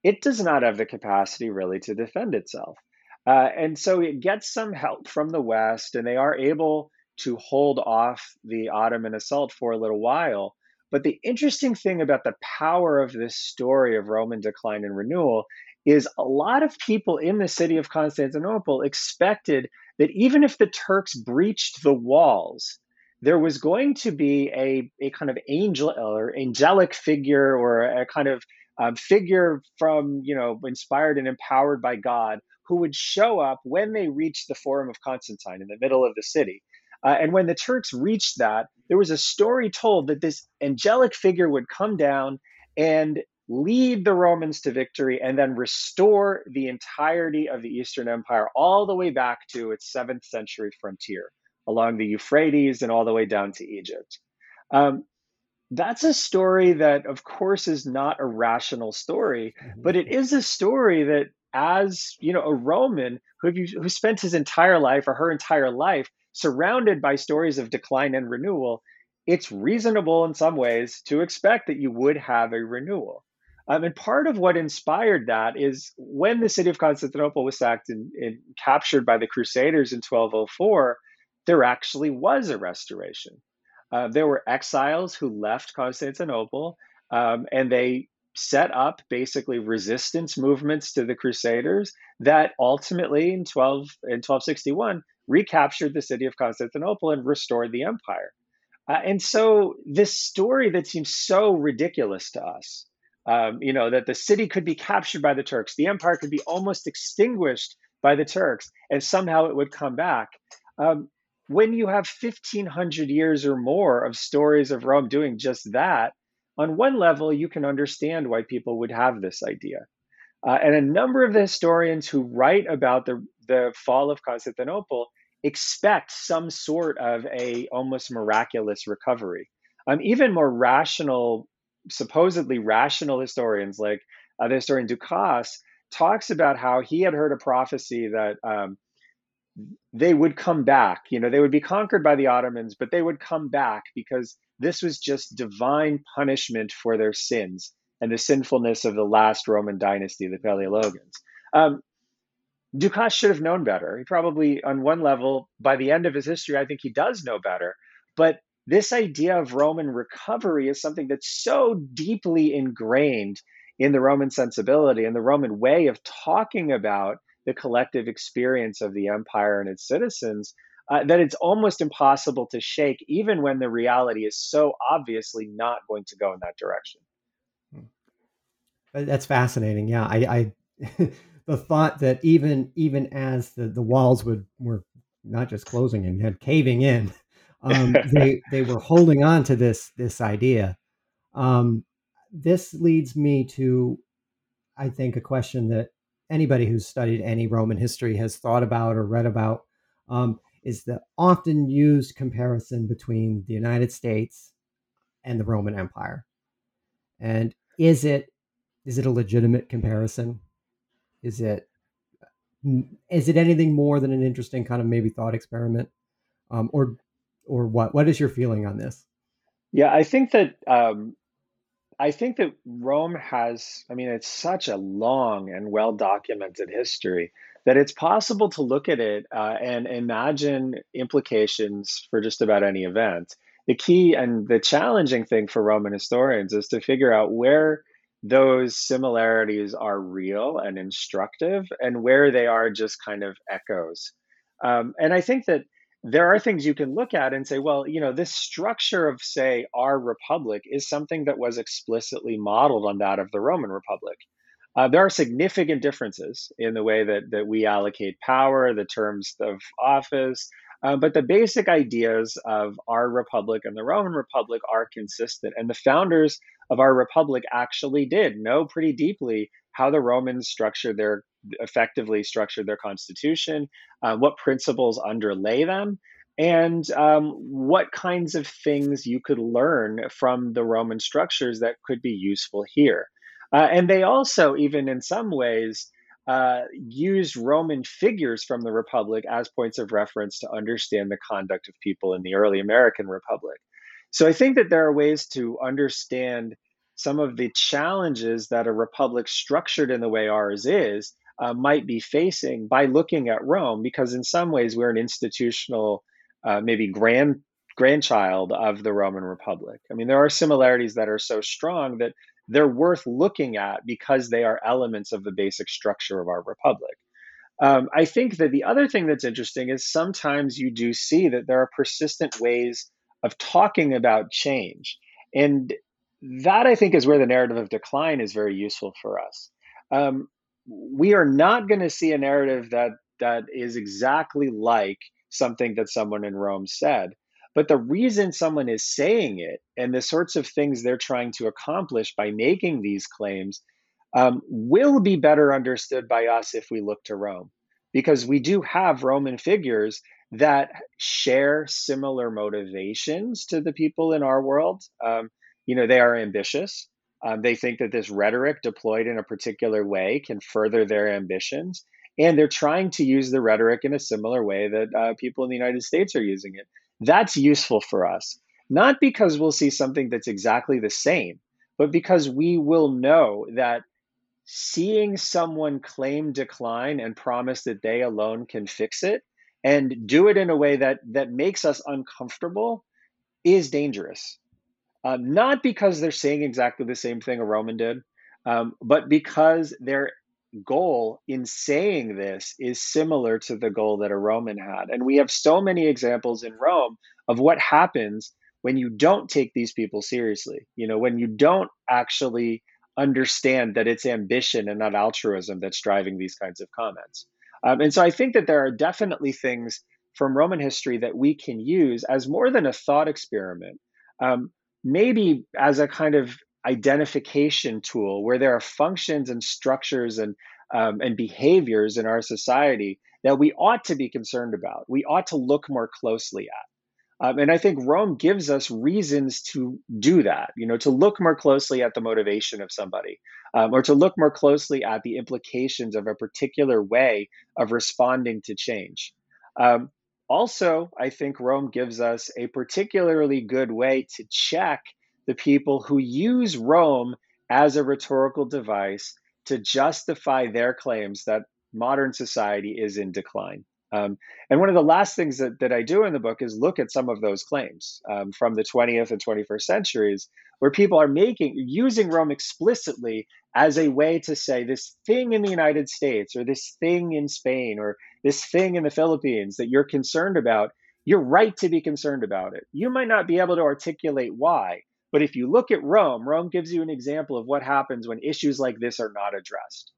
It does not have the capacity really to defend itself. And so it gets some help from the West, and they are able to hold off the Ottoman assault for a little while. But the interesting thing about the power of this story of Roman decline and renewal is a lot of people in the city of Constantinople expected that even if the Turks breached the walls, there was going to be a kind of angel or angelic figure or a kind of figure from, inspired and empowered by God who would show up when they reached the Forum of Constantine in the middle of the city. And when the Turks reached that, there was a story told that this angelic figure would come down and lead the Romans to victory and then restore the entirety of the Eastern Empire all the way back to its 7th century frontier along the Euphrates and all the way down to Egypt. That's a story that, of course, is not a rational story, but it is a story that, as a Roman who spent his entire life or her entire life surrounded by stories of decline and renewal, it's reasonable in some ways to expect that you would have a renewal. And part of what inspired that is when the city of Constantinople was sacked and captured by the Crusaders in 1204, there actually was a restoration. There were exiles who left Constantinople, and they set up basically resistance movements to the Crusaders that ultimately in 1261 recaptured the city of Constantinople and restored the empire. And so this story that seems so ridiculous to us, that the city could be captured by the Turks, the empire could be almost extinguished by the Turks, and somehow it would come back. When you have 1,500 years or more of stories of Rome doing just that, on one level, you can understand why people would have this idea. And a number of the historians who write about the fall of Constantinople expect some sort of a almost miraculous recovery. Even more rational, supposedly rational historians, like the historian Dukas, talks about how he had heard a prophecy that they would come back. They would be conquered by the Ottomans, but they would come back because this was just divine punishment for their sins and the sinfulness of the last Roman dynasty, the Palaiologans. Dukas should have known better. He probably, on one level, by the end of his history, I think he does know better. But this idea of Roman recovery is something that's so deeply ingrained in the Roman sensibility and the Roman way of talking about the collective experience of the empire and its citizens, that it's almost impossible to shake, even when the reality is so obviously not going to go in that direction. That's fascinating. Yeah, I the thought that even as the walls were not just closing and had caving in, they were holding on to this idea. This leads me to, I think, a question that anybody who's studied any Roman history has thought about or read about. Is the often used comparison between the United States and the Roman Empire. And is it a legitimate comparison? Is it anything more than an interesting kind of maybe thought experiment? Or what? What is your feeling on this? Yeah, I think that Rome has, it's such a long and well-documented history that it's possible to look at it and imagine implications for just about any event. The key and the challenging thing for Roman historians is to figure out where those similarities are real and instructive and where they are just kind of echoes. And I think that there are things you can look at and say, well, this structure of, say, our republic is something that was explicitly modeled on that of the Roman Republic. There are significant differences in the way that we allocate power, the terms of office, But the basic ideas of our republic and the Roman Republic are consistent. And the founders of our republic actually did know pretty deeply how the Romans effectively structured their constitution, what principles underlay them, and what kinds of things you could learn from the Roman structures that could be useful here. And they also, even in some ways, used Roman figures from the Republic as points of reference to understand the conduct of people in the early American Republic. So I think that there are ways to understand some of the challenges that a republic structured in the way ours is might be facing by looking at Rome, because in some ways we're an institutional, maybe grandchild of the Roman Republic. I mean, there are similarities that are so strong that they're worth looking at because they are elements of the basic structure of our republic. I think that the other thing that's interesting is sometimes you do see that there are persistent ways of talking about change. And that, I think, is where the narrative of decline is very useful for us. We are not going to see a narrative that is exactly like something that someone in Rome said. But the reason someone is saying it and the sorts of things they're trying to accomplish by making these claims will be better understood by us if we look to Rome, because we do have Roman figures that share similar motivations to the people in our world. They are ambitious. They think that this rhetoric deployed in a particular way can further their ambitions. And they're trying to use the rhetoric in a similar way that people in the United States are using it. That's useful for us, not because we'll see something that's exactly the same, but because we will know that seeing someone claim decline and promise that they alone can fix it and do it in a way that makes us uncomfortable is dangerous. Not because they're saying exactly the same thing a Roman did, but because their goal in saying this is similar to the goal that a Roman had. And we have so many examples in Rome of what happens when you don't take these people seriously, when you don't actually understand that it's ambition and not altruism that's driving these kinds of comments. And so I think that there are definitely things from Roman history that we can use as more than a thought experiment, maybe as a kind of identification tool where there are functions and structures and behaviors in our society that we ought to be concerned about. We ought to look more closely at. And I think Rome gives us reasons to do that, to look more closely at the motivation of somebody, or to look more closely at the implications of a particular way of responding to change. Also, I think Rome gives us a particularly good way to check the people who use Rome as a rhetorical device to justify their claims that modern society is in decline. And one of the last things that I do in the book is look at some of those claims from the 20th and 21st centuries, where people are using Rome explicitly as a way to say this thing in the United States or this thing in Spain or this thing in the Philippines that you're concerned about, you're right to be concerned about it. You might not be able to articulate why, but if you look at Rome, Rome gives you an example of what happens when issues like this are not addressed.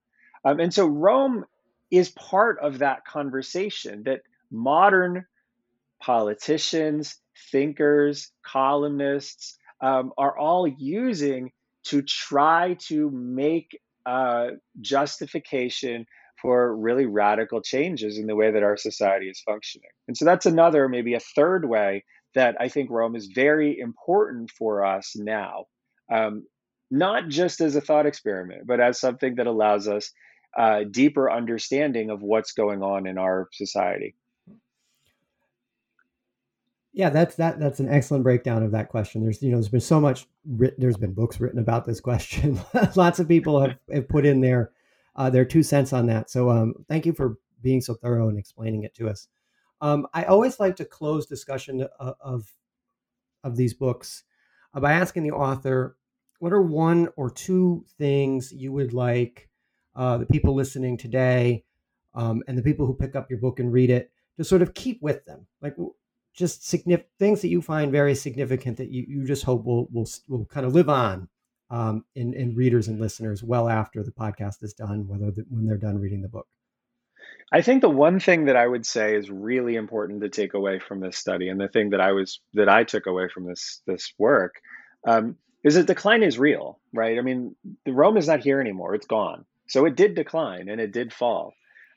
And so Rome is part of that conversation that modern politicians, thinkers, columnists are all using to try to make justification for really radical changes in the way that our society is functioning. And so that's another, maybe a third way that I think Rome is very important for us now, not just as a thought experiment, but as something that allows us deeper understanding of what's going on in our society. Yeah, that's an excellent breakdown of that question. There's been so much written, there's been books written about this question. Lots of people have put in their 2 cents on that. So thank you for being so thorough and explaining it to us. I always like to close discussion of these books by asking the author, what are one or two things you would like the people listening today and the people who pick up your book and read it to sort of keep with them? Like just things that you find very significant that you just hope will kind of live on in readers and listeners well after the podcast is done, when they're done reading the book. I think the one thing that I would say is really important to take away from this study, and the thing that I took away from this work, is that decline is real, right? I mean, Rome is not here anymore; it's gone. So it did decline and it did fall.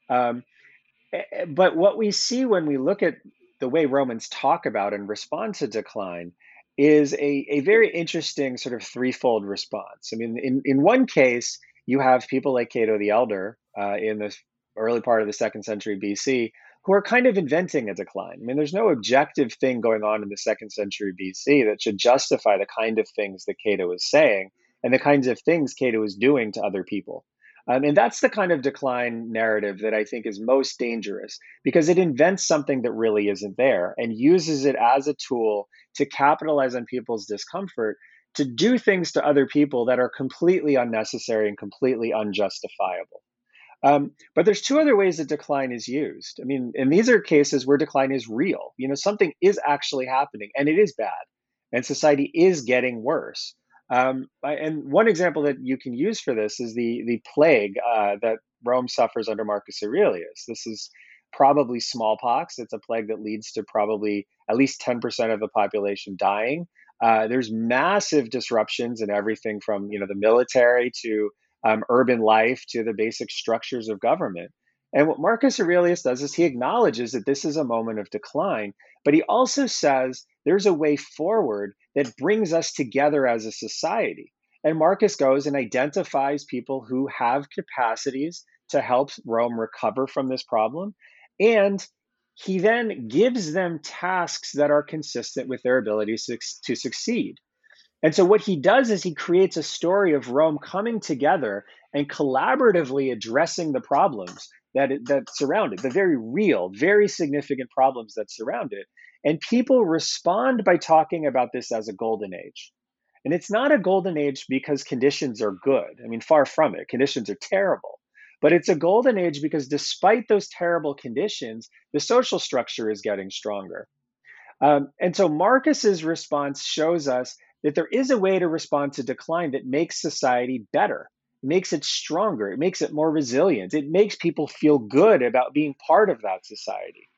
But what we see when we look at the way Romans talk about and respond to decline is a very interesting sort of threefold response. I mean, in one case, you have people like Cato the Elder in the early part of the 2nd century BC who are kind of inventing a decline. I mean, there's no objective thing going on in the 2nd century BC that should justify the kind of things that Cato is saying and the kinds of things Cato is doing to other people. And that's the kind of decline narrative that I think is most dangerous, because it invents something that really isn't there and uses it as a tool to capitalize on people's discomfort to do things to other people that are completely unnecessary and completely unjustifiable. But there's two other ways that decline is used. I mean, and these are cases where decline is real. You know, something is actually happening and it is bad and society is getting worse. And one example that you can use for this is the plague that Rome suffers under Marcus Aurelius. This is probably smallpox. It's a plague that leads to probably at least 10% of the population dying. There's massive disruptions in everything from, the military to urban life to the basic structures of government. And what Marcus Aurelius does is he acknowledges that this is a moment of decline, but he also says there's a way forward that brings us together as a society. And Marcus goes and identifies people who have capacities to help Rome recover from this problem. And he then gives them tasks that are consistent with their ability to succeed. And so what he does is he creates a story of Rome coming together and collaboratively addressing the problems that surround it, the very real, very significant problems that surround it. And people respond by talking about this as a golden age. And it's not a golden age because conditions are good. I mean, far from it. Conditions are terrible. But it's a golden age because despite those terrible conditions, the social structure is getting stronger. And so Marcus's response shows us that there is a way to respond to decline that makes society better, makes it stronger, it makes it more resilient, it makes people feel good about being part of that society.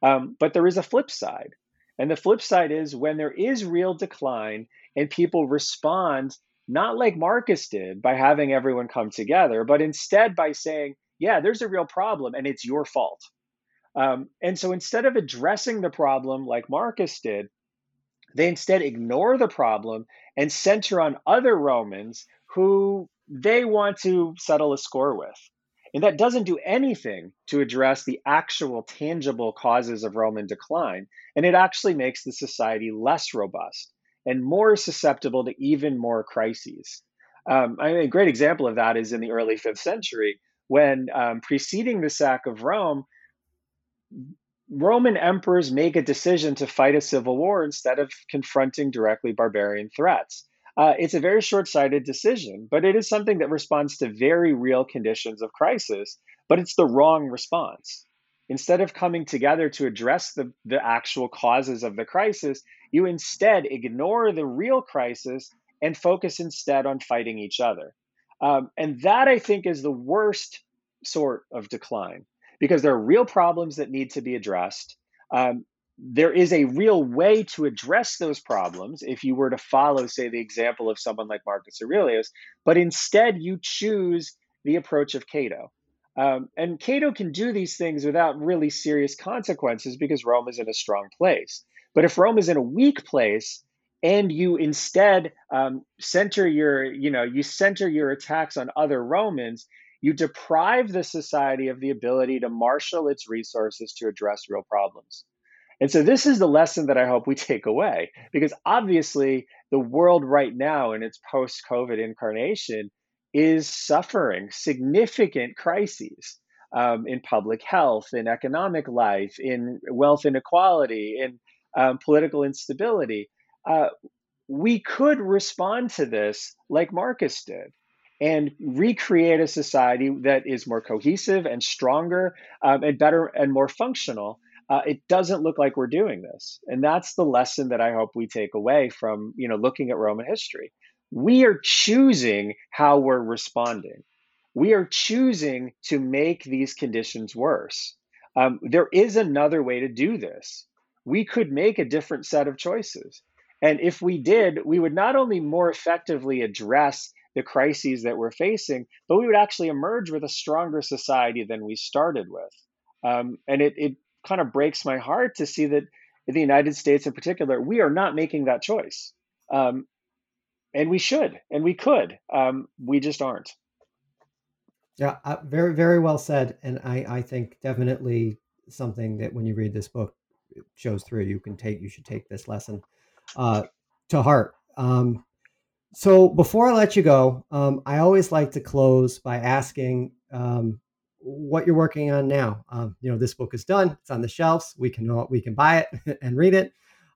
But there is a flip side. And the flip side is when there is real decline and people respond, not like Marcus did by having everyone come together, but instead by saying, yeah, there's a real problem and it's your fault. And so instead of addressing the problem like Marcus did, they instead ignore the problem and center on other Romans who they want to settle a score with. And that doesn't do anything to address the actual tangible causes of Roman decline. And it actually makes the society less robust and more susceptible to even more crises. A great example of that is in the early 5th century, when preceding the sack of Rome, Roman emperors make a decision to fight a civil war instead of confronting directly barbarian threats. It's a very short-sighted decision, but it is something that responds to very real conditions of crisis, but it's the wrong response. Instead of coming together to address the actual causes of the crisis, you instead ignore the real crisis and focus instead on fighting each other. And that, I think, is the worst sort of decline. Because there are real problems that need to be addressed. There is a real way to address those problems if you were to follow, say, the example of someone like Marcus Aurelius, but instead you choose the approach of Cato. And Cato can do these things without really serious consequences because Rome is in a strong place. But if Rome is in a weak place and you instead center your attacks on other Romans, you deprive the society of the ability to marshal its resources to address real problems. And so this is the lesson that I hope we take away, because obviously the world right now in its post-COVID incarnation is suffering significant crises in public health, in economic life, in wealth inequality, in political instability. We could respond to this like Marcus did and recreate a society that is more cohesive and stronger and better and more functional. It doesn't look like we're doing this. And that's the lesson that I hope we take away from looking at Roman history. We are choosing how we're responding. we are choosing to make these conditions worse. There is another way to do this. We could make a different set of choices. And if we did, we would not only more effectively address the crises that we're facing, but we would actually emerge with a stronger society than we started with. And it kind of breaks my heart to see that in the United States in particular, we are not making that choice. And we should, and we could. We just aren't. Yeah, very, very well said. And I think definitely something that when you read this book, it shows through. You should take this lesson to heart. So before I let you go, I always like to close by asking what you're working on now. This book is done. It's on the shelves. We can buy it and read it.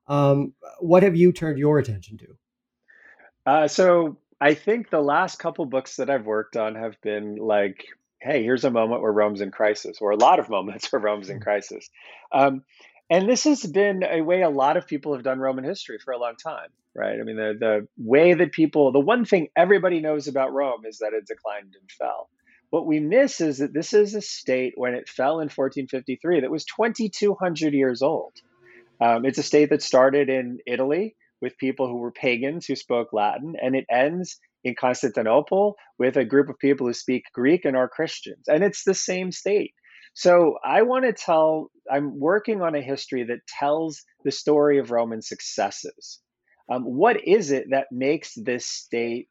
What have you turned your attention to? So I think the last couple books that I've worked on have been like, hey, here's a moment where Rome's in crisis, or a lot of moments where Rome's in crisis. And this has been a way a lot of people have done Roman history for a long time, right? I mean, the way that the one thing everybody knows about Rome is that it declined and fell. What we miss is that this is a state when it fell in 1453 that was 2,200 years old. It's a state that started in Italy with people who were pagans who spoke Latin, and it ends in Constantinople with a group of people who speak Greek and are Christians. And it's the same state. So I'm working on a history that tells the story of Roman successes. What is it that makes this state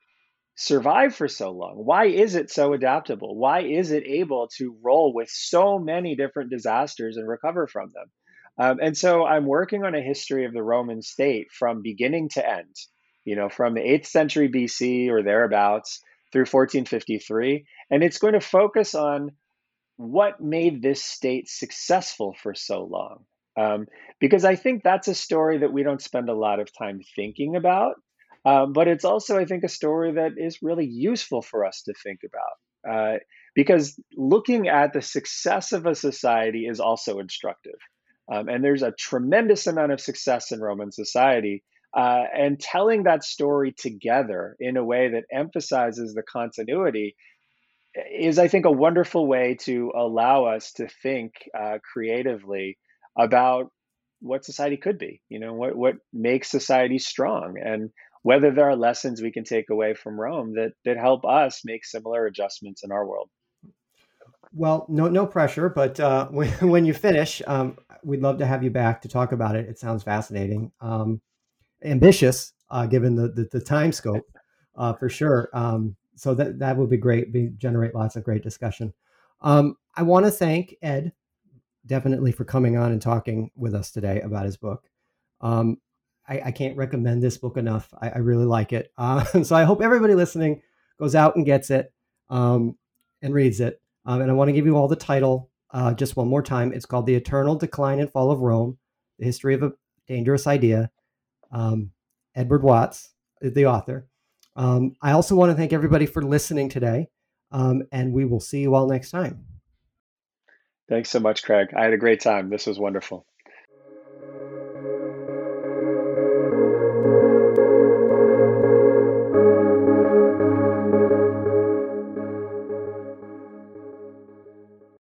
survive for so long? Why is it so adaptable? Why is it able to roll with so many different disasters and recover from them? And so I'm working on a history of the Roman state from beginning to end, from the 8th century BC or thereabouts through 1453. And it's going to focus on what made this state successful for so long. Because I think that's a story that we don't spend a lot of time thinking about. But it's also, I think, a story that is really useful for us to think about. Because looking at the success of a society is also instructive. And there's a tremendous amount of success in Roman society. And telling that story together in a way that emphasizes the continuity is, I think, a wonderful way to allow us to think creatively about what society could be, what makes society strong, and whether there are lessons we can take away from Rome that help us make similar adjustments in our world. Well, no pressure, but when you finish, we'd love to have you back to talk about it. It sounds fascinating, ambitious, given the time scope, for sure. So that would be great. We generate lots of great discussion. I want to thank Ed definitely for coming on and talking with us today about his book. I can't recommend this book enough. I really like it. So I hope everybody listening goes out and gets it and reads it. And I want to give you all the title just one more time. It's called The Eternal Decline and Fall of Rome, The History of a Dangerous Idea. Edward Watts is the author. I also want to thank everybody for listening today, and we will see you all next time. Thanks so much, Craig. I had a great time. This was wonderful.